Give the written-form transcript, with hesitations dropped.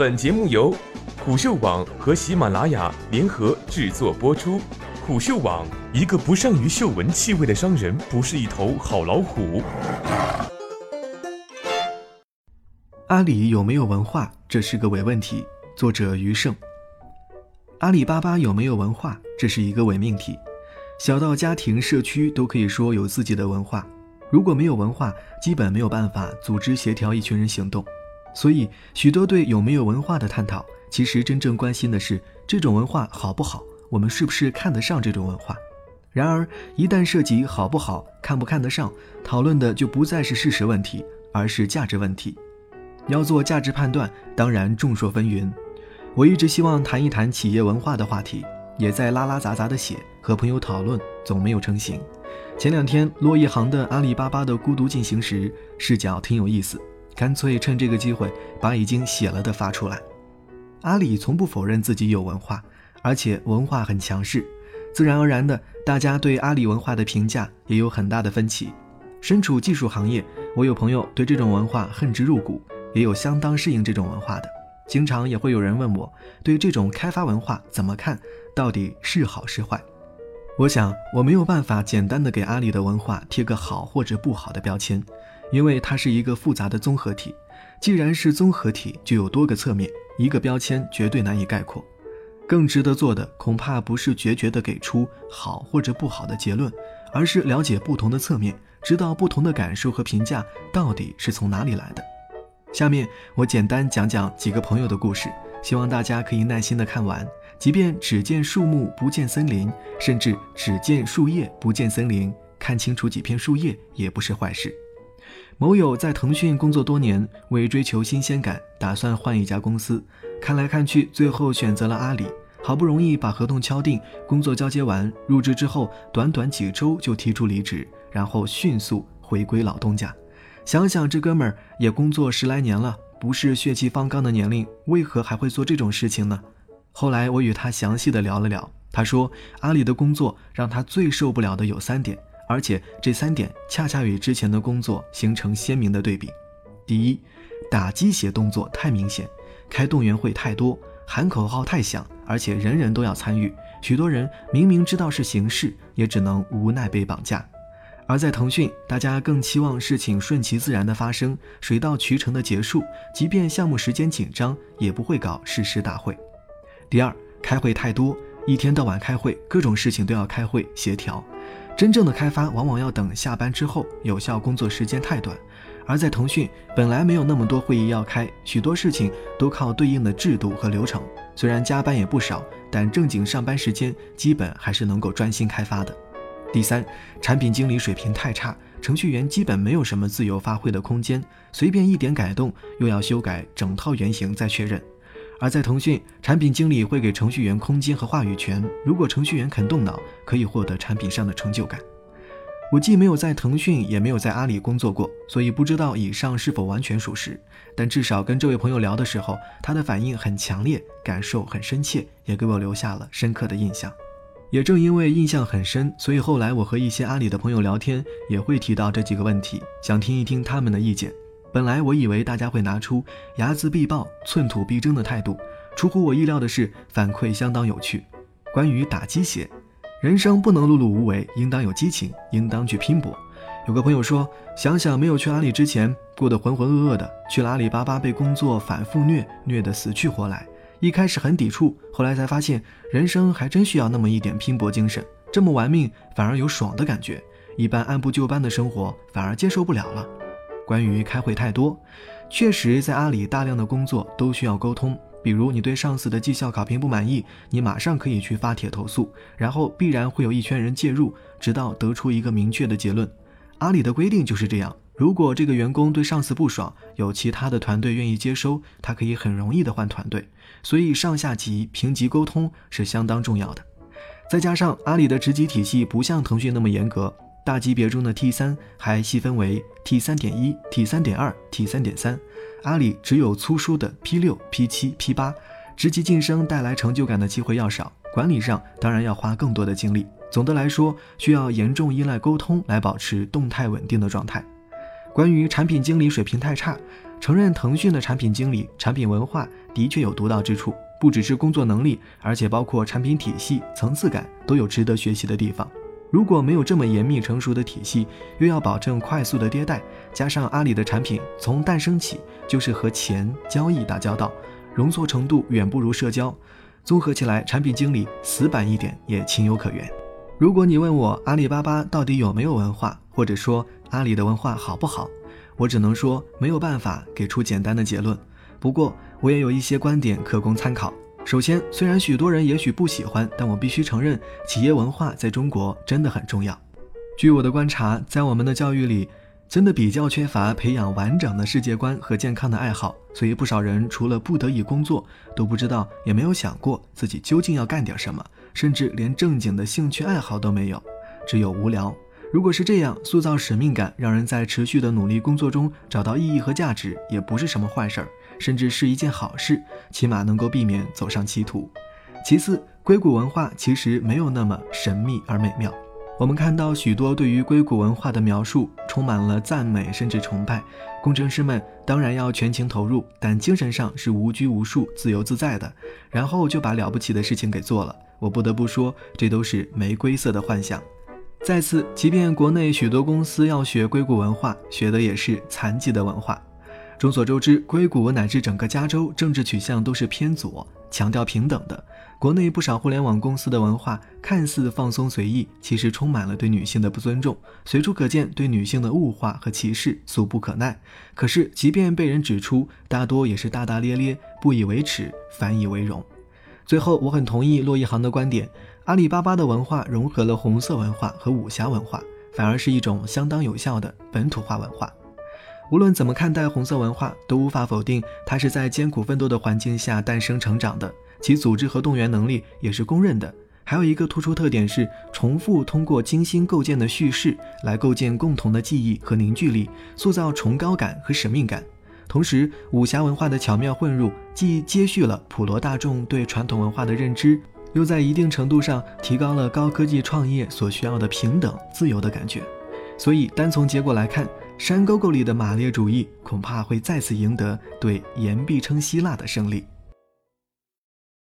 本节目由虎嗅网和喜马拉雅联合制作播出。虎嗅网，一个不善于嗅闻气味的商人不是一头好老虎。阿里有没有文化？这是个伪问题。作者余胜。阿里巴巴有没有文化？这是一个伪命题。小到家庭、社区都可以说有自己的文化，如果没有文化，基本没有办法组织协调一群人行动。所以许多对有没有文化的探讨，其实真正关心的是这种文化好不好，我们是不是看得上这种文化。然而一旦涉及好不好、看不看得上，讨论的就不再是事实问题，而是价值问题。要做价值判断，当然众说纷纭。我一直希望谈一谈企业文化的话题，也在拉拉杂杂的写，和朋友讨论，总没有成型。前两天骆一航的《阿里巴巴的孤独进行时》视角挺有意思，干脆趁这个机会把已经写了的发出来。阿里从不否认自己有文化，而且文化很强势，自然而然的，大家对阿里文化的评价也有很大的分歧。身处技术行业，我有朋友对这种文化恨之入骨，也有相当适应这种文化的。经常也会有人问我，对这种开发文化怎么看，到底是好是坏。我想我没有办法简单的给阿里的文化贴个好或者不好的标签，因为它是一个复杂的综合体，既然是综合体，就有多个侧面，一个标签绝对难以概括。更值得做的恐怕不是决绝地给出好或者不好的结论，而是了解不同的侧面，知道不同的感受和评价到底是从哪里来的。下面我简单讲讲几个朋友的故事，希望大家可以耐心地看完，即便只见树木不见森林，甚至只见树叶不见森林，看清楚几片树叶也不是坏事。某友在腾讯工作多年，为追求新鲜感，打算换一家公司，看来看去最后选择了阿里。好不容易把合同敲定，工作交接完，入职之后短短几周就提出离职，然后迅速回归老东家。想想这哥们儿也工作10来年了，不是血气方刚的年龄，为何还会做这种事情呢？后来我与他详细的聊了聊，他说阿里的工作让他最受不了的有3点，而且这3点恰恰与之前的工作形成鲜明的对比。第一，打鸡血动作太明显，开动员会太多，喊口号太响，而且人人都要参与，许多人明明知道是形式，也只能无奈被绑架。而在腾讯，大家更期望事情顺其自然的发生，水到渠成的结束，即便项目时间紧张，也不会搞誓师大会。第二，开会太多，一天到晚开会，各种事情都要开会协调。真正的开发往往要等下班之后，有效工作时间太短。而在腾讯，本来没有那么多会议要开，许多事情都靠对应的制度和流程。虽然加班也不少，但正经上班时间基本还是能够专心开发的。第三，产品经理水平太差，程序员基本没有什么自由发挥的空间，随便一点改动又要修改整套原型再确认。而在腾讯，产品经理会给程序员空间和话语权，如果程序员肯动脑，可以获得产品上的成就感。我既没有在腾讯也没有在阿里工作过，所以不知道以上是否完全属实，但至少跟这位朋友聊的时候，他的反应很强烈，感受很深切，也给我留下了深刻的印象。也正因为印象很深，所以后来我和一些阿里的朋友聊天，也会提到这几个问题，想听一听他们的意见。本来我以为大家会拿出睚眦必报、寸土必争的态度，出乎我意料的是，反馈相当有趣。关于打鸡血，人生不能碌碌无为，应当有激情，应当去拼搏。有个朋友说，想想没有去阿里之前过得浑浑噩噩的，去了阿里巴巴被工作反复虐得死去活来，一开始很抵触，后来才发现人生还真需要那么一点拼搏精神，这么玩命反而有爽的感觉，一般按部就班的生活反而接受不了了。关于开会太多，确实在阿里大量的工作都需要沟通，比如你对上司的绩效考评不满意，你马上可以去发帖投诉，然后必然会有一圈人介入，直到得出一个明确的结论。阿里的规定就是这样，如果这个员工对上司不爽，有其他的团队愿意接收，他可以很容易的换团队，所以上下级评级沟通是相当重要的。再加上阿里的职级体系不像腾讯那么严格，大级别中的 T3 还细分为 T3.1、T3.2、T3.3， 阿里只有粗疏的 P6、P7、P8， 职级晋升带来成就感的机会要少，管理上当然要花更多的精力。总的来说，需要严重依赖沟通来保持动态稳定的状态。关于产品经理水平太差，承认腾讯的产品经理、产品文化的确有独到之处，不只是工作能力，而且包括产品体系、层次感都有值得学习的地方。如果没有这么严密成熟的体系，又要保证快速的迭代，加上阿里的产品从诞生起就是和钱、交易打交道，容错程度远不如社交，综合起来，产品经理死板一点也情有可原。如果你问我阿里巴巴到底有没有文化，或者说阿里的文化好不好，我只能说没有办法给出简单的结论。不过我也有一些观点可供参考。首先，虽然许多人也许不喜欢，但我必须承认，企业文化在中国真的很重要。据我的观察，在我们的教育里，真的比较缺乏培养完整的世界观和健康的爱好，所以不少人除了不得已工作，都不知道也没有想过自己究竟要干点什么，甚至连正经的兴趣爱好都没有，只有无聊。如果是这样，塑造使命感，让人在持续的努力工作中找到意义和价值，也不是什么坏事儿，甚至是一件好事，起码能够避免走上歧途。其次，硅谷文化其实没有那么神秘而美妙。我们看到许多对于硅谷文化的描述，充满了赞美甚至崇拜。工程师们当然要全情投入，但精神上是无拘无束、自由自在的，然后就把了不起的事情给做了。我不得不说，这都是玫瑰色的幻想。再次，即便国内许多公司要学硅谷文化，学的也是残疾的文化。众所周知，硅谷乃至整个加州政治取向都是偏左，强调平等的。国内不少互联网公司的文化看似放松随意，其实充满了对女性的不尊重，随处可见对女性的物化和歧视，俗不可耐。可是即便被人指出，大多也是大大咧咧，不以为耻，反以为荣。最后，我很同意骆一航的观点，阿里巴巴的文化融合了红色文化和武侠文化，反而是一种相当有效的本土化文化。无论怎么看待红色文化，都无法否定它是在艰苦奋斗的环境下诞生成长的，其组织和动员能力也是公认的。还有一个突出特点是重复通过精心构建的叙事来构建共同的记忆和凝聚力，塑造崇高感和使命感。同时，武侠文化的巧妙混入既接续了普罗大众对传统文化的认知，又在一定程度上提高了高科技创业所需要的平等自由的感觉。所以单从结果来看，山沟沟里的马列主义恐怕会再次赢得对言必称希腊的胜利。